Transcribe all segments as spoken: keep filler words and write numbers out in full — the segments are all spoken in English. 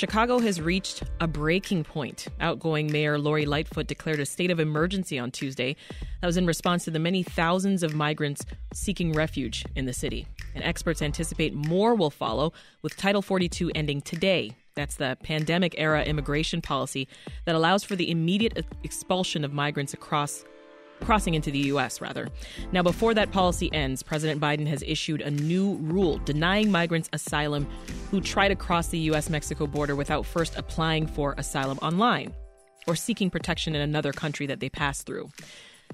Chicago has reached a breaking point. Outgoing Mayor Lori Lightfoot declared a state of emergency on Tuesday. That was in response to the many thousands of migrants seeking refuge in the city. And experts anticipate more will follow, with Title forty-two ending today. That's the pandemic-era immigration policy that allows for the immediate expulsion of migrants across crossing into the U S, rather. Now, before that policy ends, President Biden has issued a new rule denying migrants asylum who try to cross the U S-Mexico border without first applying for asylum online or seeking protection in another country that they pass through.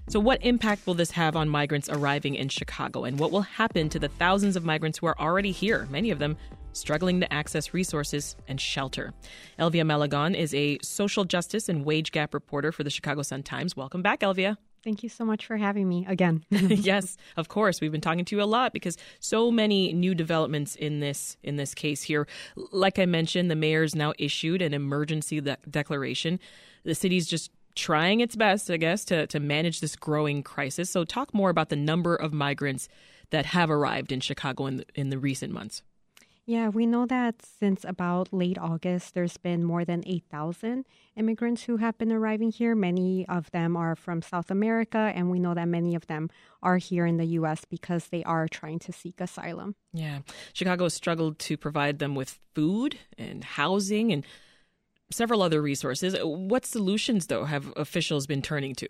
So what impact will this have on migrants arriving in Chicago? And what will happen to the thousands of migrants who are already here, many of them struggling to access resources and shelter? Elvia Malagon is a social justice and wage gap reporter for the Chicago Sun-Times. Welcome back, Elvia. Thank you so much for having me again. Yes, of course. We've been talking to you a lot because so many new developments in this in this case here. Like I mentioned, the mayor's now issued an emergency de- declaration. The city's just trying its best, I guess, to, to manage this growing crisis. So talk more about the number of migrants that have arrived in Chicago in the, in the recent months. Yeah, we know that since about late August, there's been more than eight thousand immigrants who have been arriving here. Many of them are from South America, and we know that many of them are here in the U S because they are trying to seek asylum. Yeah, Chicago has struggled to provide them with food and housing and several other resources. What solutions, though, have officials been turning to?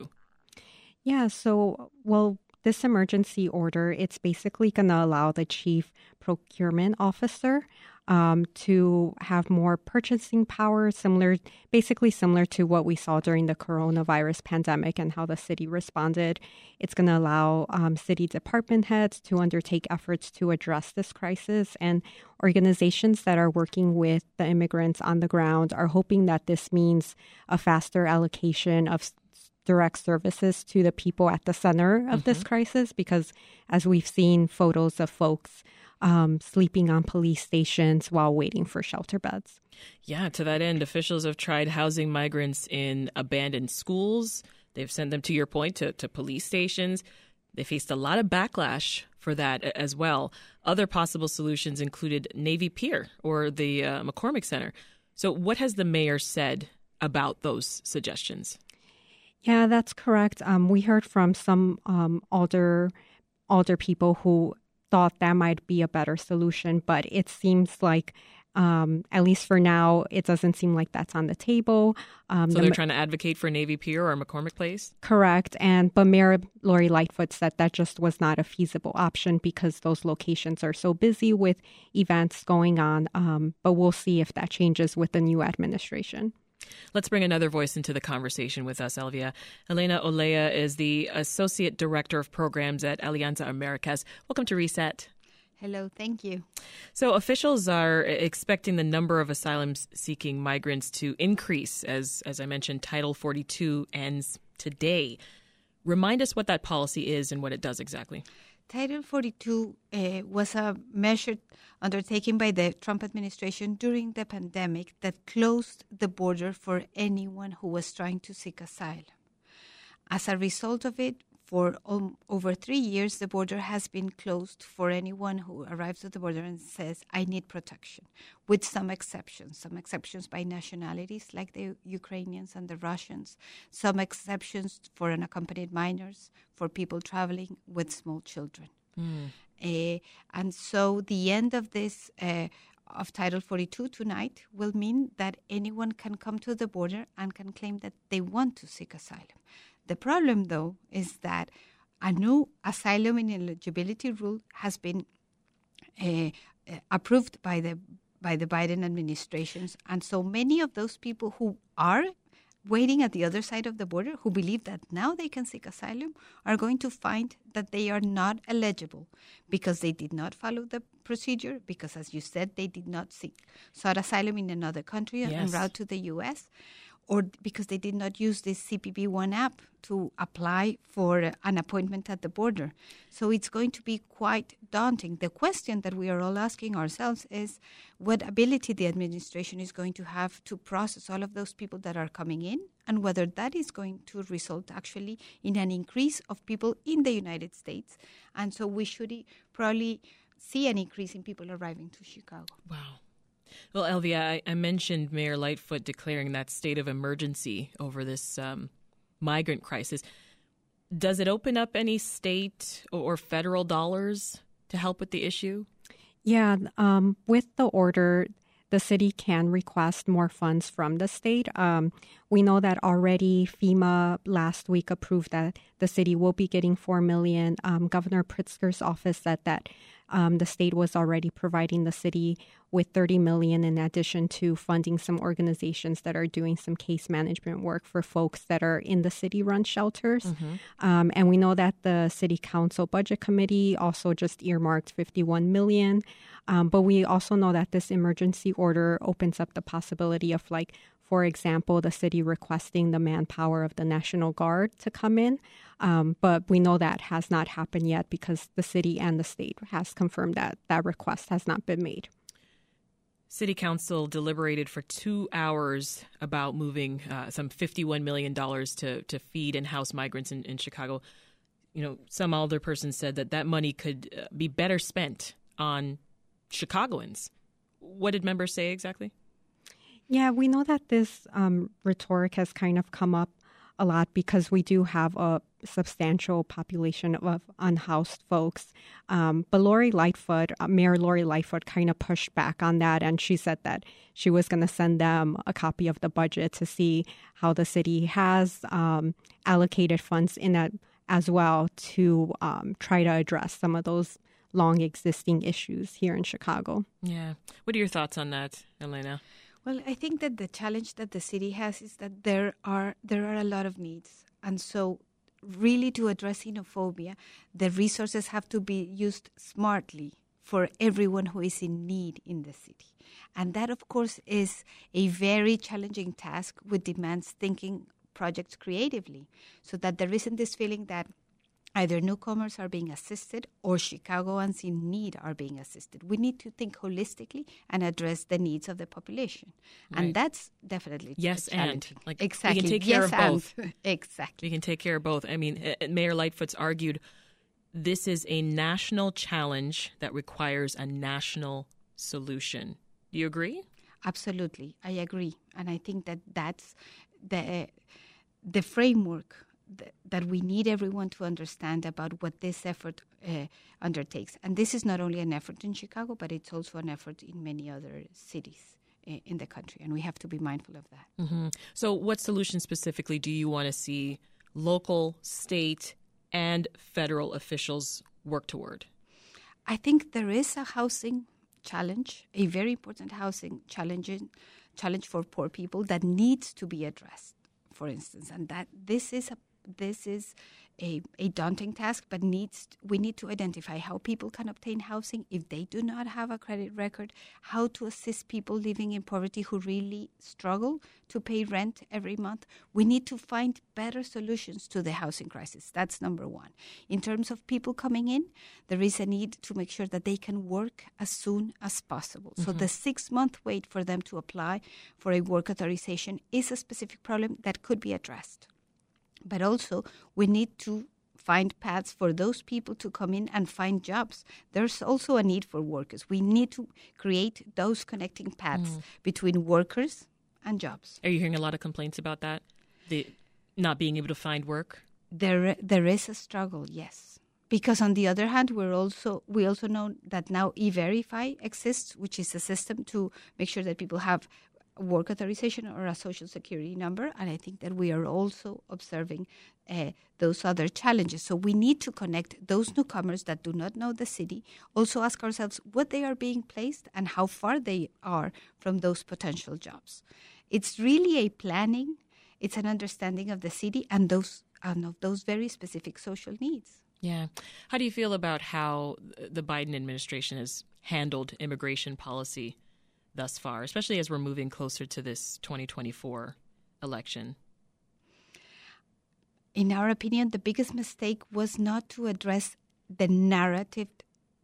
Yeah, so, well, this emergency order, it's basically going to allow the chief procurement officer um, to have more purchasing power, similar, basically similar to what we saw during the coronavirus pandemic and how the city responded. It's going to allow um, city department heads to undertake efforts to address this crisis, and organizations that are working with the immigrants on the ground are hoping that this means a faster allocation of direct services to the people at the center of mm-hmm. this crisis, because as we've seen photos of folks um, sleeping on police stations while waiting for shelter beds. Yeah, to that end, officials have tried housing migrants in abandoned schools. They've sent them, to your point, to, to police stations. They faced a lot of backlash for that as well. Other possible solutions included Navy Pier or the uh, McCormick Center. So what has the mayor said about those suggestions? Yeah, that's correct. Um, we heard from some um, older, older people who thought that might be a better solution, but it seems like, um, at least for now, it doesn't seem like that's on the table. Um, so the, they're trying to advocate for Navy Pier or McCormick Place? Correct. And but Mayor Lori Lightfoot said that just was not a feasible option because those locations are so busy with events going on. Um, but we'll see if that changes with the new administration. Let's bring another voice into the conversation with us, Elvia. Elena Olea is the Associate Director of Programs at Alianza Americas. Welcome to Reset. Hello, thank you. So officials are expecting the number of asylum-seeking migrants to increase as, as I mentioned, Title forty-two ends today. Remind us what that policy is and what it does exactly. Title forty-two uh, was a measure undertaken by the Trump administration during the pandemic that closed the border for anyone who was trying to seek asylum. As a result of it, for um, over three years, the border has been closed for anyone who arrives at the border and says, I need protection, with some exceptions, some exceptions by nationalities like the Ukrainians and the Russians, some exceptions for unaccompanied minors, for people traveling with small children. Mm. Uh, and so the end of this uh, of Title forty-two tonight will mean that anyone can come to the border and can claim that they want to seek asylum. The problem, though, is that a new asylum and eligibility rule has been uh, approved by the by the Biden administration, and so many of those people who are waiting at the other side of the border, who believe that now they can seek asylum, are going to find that they are not eligible because they did not follow the procedure, because, as you said, they did not seek sought asylum in another country yes. en route to the U S, or because they did not use this C B P One app to apply for an appointment at the border. So it's going to be quite daunting. The question that we are all asking ourselves is what ability the administration is going to have to process all of those people that are coming in, and whether that is going to result actually in an increase of people in the United States. And so we should probably see an increase in people arriving to Chicago. Wow. Well, Elvia, I, I mentioned Mayor Lightfoot declaring that state of emergency over this um, migrant crisis. Does it open up any state or federal dollars to help with the issue? Yeah, um, with the order, the city can request more funds from the state. Um, we know that already FEMA last week approved that the city will be getting four million dollars. Um, Governor Pritzker's office said that um, the state was already providing the city with thirty million dollars in addition to funding some organizations that are doing some case management work for folks that are in the city-run shelters. Mm-hmm. Um, and we know that the City Council Budget Committee also just earmarked fifty-one million dollars. Um, but we also know that this emergency order opens up the possibility of, like, for example, the city requesting the manpower of the National Guard to come in. Um, but we know that has not happened yet because the city and the state has confirmed that that request has not been made. City Council deliberated for two hours about moving uh, some fifty-one million dollars to, to feed and house migrants in, in Chicago. You know, some alderperson said that that money could be better spent on Chicagoans. What did members say exactly? Yeah, we know that this um, rhetoric has kind of come up a lot because we do have a substantial population of unhoused folks. Um, but Lori Lightfoot, uh, Mayor Lori Lightfoot kind of pushed back on that, and she said that she was going to send them a copy of the budget to see how the city has um, allocated funds in that as well to um, try to address some of those long existing issues here in Chicago. Yeah. What are your thoughts on that, Elena? Well, I think that the challenge that the city has is that there are there are a lot of needs. And so really to address xenophobia, the resources have to be used smartly for everyone who is in need in the city. And that, of course, is a very challenging task which demands thinking projects creatively so that there isn't this feeling that either newcomers are being assisted or Chicagoans in need are being assisted. We need to think holistically and address the needs of the population. Right. And that's definitely yes, challenging. And. Like, exactly. We can take yes, care of both. Exactly. We can take care of both. I mean, Mayor Lightfoot's argued this is a national challenge that requires a national solution. Do you agree? Absolutely. I agree. And I think that that's the the framework that we need everyone to understand about what this effort uh, undertakes. And this is not only an effort in Chicago, but it's also an effort in many other cities in the country. And we have to be mindful of that. Mm-hmm. So what solution specifically do you want to see local, state, and federal officials work toward? I think there is a housing challenge, a very important housing challenge, challenge for poor people that needs to be addressed, for instance. And that this is a This is a, a daunting task, but needs we need to identify how people can obtain housing if they do not have a credit record, how to assist people living in poverty who really struggle to pay rent every month. We need to find better solutions to the housing crisis. That's number one. In terms of people coming in, there is a need to make sure that they can work as soon as possible. Mm-hmm. So the six-month wait for them to apply for a work authorization is a specific problem that could be addressed. But also, we need to find paths for those people to come in and find jobs. There's also a need for workers. We need to create those connecting paths mm. between workers and jobs. Are you hearing a lot of complaints about that, the not being able to find work? There, there is a struggle, yes. Because on the other hand, we're also we also know that now E-Verify exists, which is a system to make sure that people have work authorization or a social security number. And I think that we are also observing uh, those other challenges. So we need to connect those newcomers that do not know the city, also ask ourselves what they are being placed and how far they are from those potential jobs. It's really a planning. It's an understanding of the city and those and of those very specific social needs. Yeah. How do you feel about how the Biden administration has handled immigration policy thus far, especially as we're moving closer to this twenty twenty-four election? In our opinion, the biggest mistake was not to address the narrative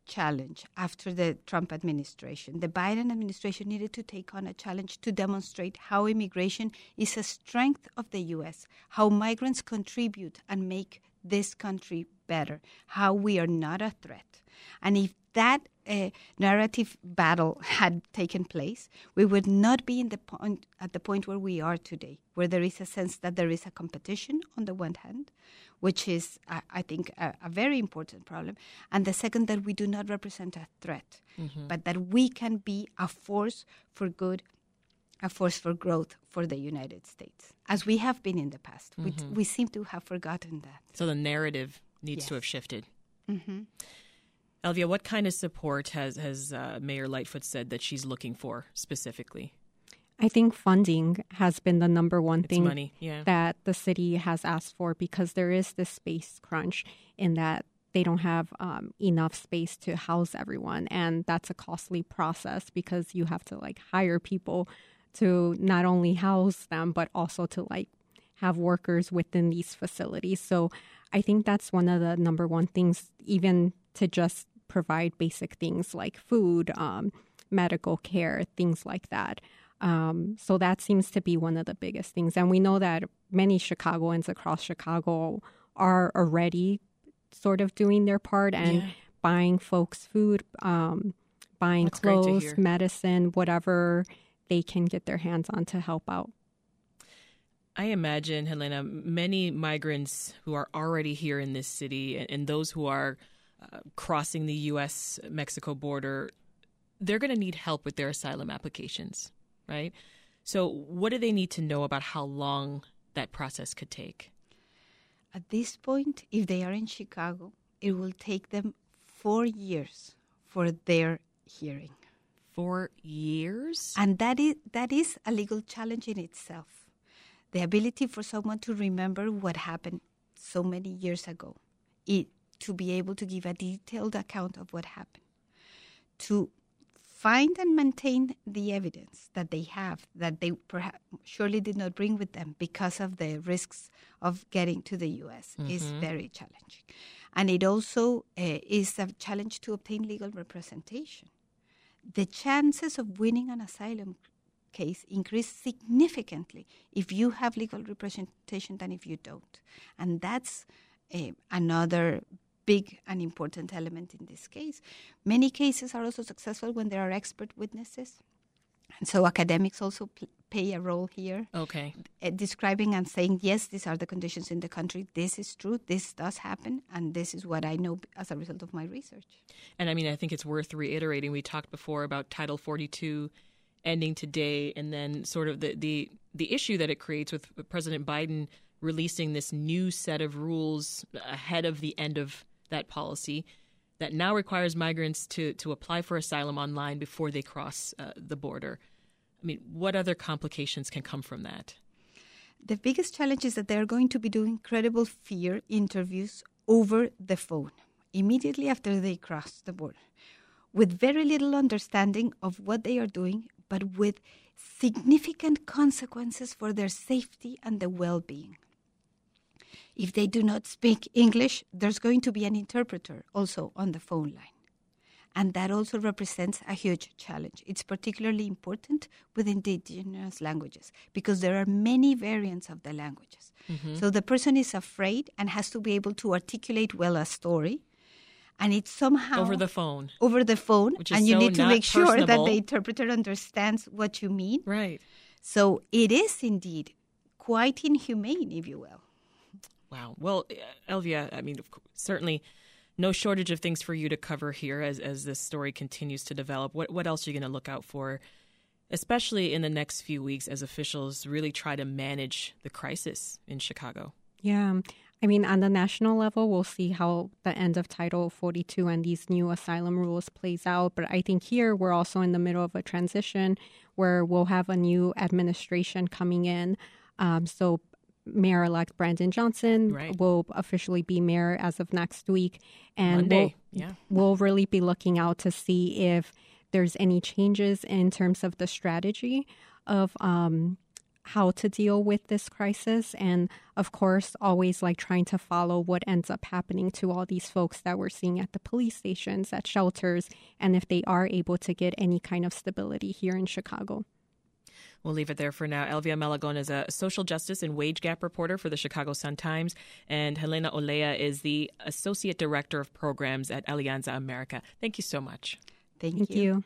challenge after the Trump administration. The Biden administration needed to take on a challenge to demonstrate how immigration is a strength of the U S, how migrants contribute and make this country better, how we are not a threat. And if that uh, narrative battle had taken place, we would not be in the point, at the point where we are today, where there is a sense that there is a competition on the one hand, which is, I, I think, a, a very important problem, and the second, that we do not represent a threat, mm-hmm. but that we can be a force for good, a force for growth for the United States, as we have been in the past. Mm-hmm. We, we seem to have forgotten that. So the narrative needs yes. to have shifted. Mm-hmm. Elvia, what kind of support has, has uh, Mayor Lightfoot said that she's looking for specifically? I think funding has been the number one it's thing money. Yeah. that the city has asked for, because there is this space crunch in that they don't have um, enough space to house everyone. And that's a costly process, because you have to like hire people to not only house them, but also to like have workers within these facilities. So I think that's one of the number one things, even to just provide basic things like food, um, medical care, things like that. Um, so that seems to be one of the biggest things. And we know that many Chicagoans across Chicago are already sort of doing their part and yeah. buying folks food, um, buying that's clothes, medicine, whatever they can get their hands on to help out. I imagine, Helena, many migrants who are already here in this city and, and those who are uh, crossing the U S Mexico border, they're going to need help with their asylum applications, right? So what do they need to know about how long that process could take? At this point, if they are in Chicago, it will take them four years for their hearing. Four years? And that is that is a legal challenge in itself. The ability for someone to remember what happened so many years ago, it, to be able to give a detailed account of what happened, to find and maintain the evidence that they have, that they perhaps surely did not bring with them because of the risks of getting to the U S mm-hmm. is very challenging. And it also uh, is a challenge to obtain legal representation. The chances of winning an asylum case increase significantly if you have legal representation than if you don't. And that's uh, another big and important element in this case. Many cases are also successful when there are expert witnesses. And so academics also pl- play a role here. Okay. Uh, describing and saying, yes, these are the conditions in the country. This is true. This does happen. And this is what I know as a result of my research. And I mean, I think it's worth reiterating. We talked before about Title forty-two ending today, and then sort of the, the, the issue that it creates with President Biden releasing this new set of rules ahead of the end of that policy that now requires migrants to, to apply for asylum online before they cross uh, the border. I mean, what other complications can come from that? The biggest challenge is that they're going to be doing credible fear interviews over the phone immediately after they cross the border, with very little understanding of what they are doing, but with significant consequences for their safety and their well-being. If they do not speak English, there's going to be an interpreter also on the phone line. And that also represents a huge challenge. It's particularly important with indigenous languages because there are many variants of the languages. Mm-hmm. So the person is afraid and has to be able to articulate well a story. And it's somehow over the phone, over the phone, and you so need to make sure personable. that the interpreter understands what you mean. Right. So it is indeed quite inhumane, if you will. Wow. Well, Elvia, I mean, certainly no shortage of things for you to cover here as, as this story continues to develop. What what else are you going to look out for, especially in the next few weeks as officials really try to manage the crisis in Chicago? Yeah. I mean, on the national level, we'll see how the end of Title forty-two and these new asylum rules plays out. But I think here we're also in the middle of a transition where we'll have a new administration coming in. Um, so Mayor-elect Brandon Johnson right. will officially be mayor as of next week. And Monday. We'll, yeah. we'll really be looking out to see if there's any changes in terms of the strategy of um how to deal with this crisis, and of course always like trying to follow what ends up happening to all these folks that we're seeing at the police stations, at shelters, and if they are able to get any kind of stability here in Chicago. We'll leave it there for now. Elvia Malagon is a social justice and wage gap reporter for the Chicago Sun-Times, and Elena Olea is the Associate Director of Programs at Alianza America. Thank you so much. Thank, Thank you. you.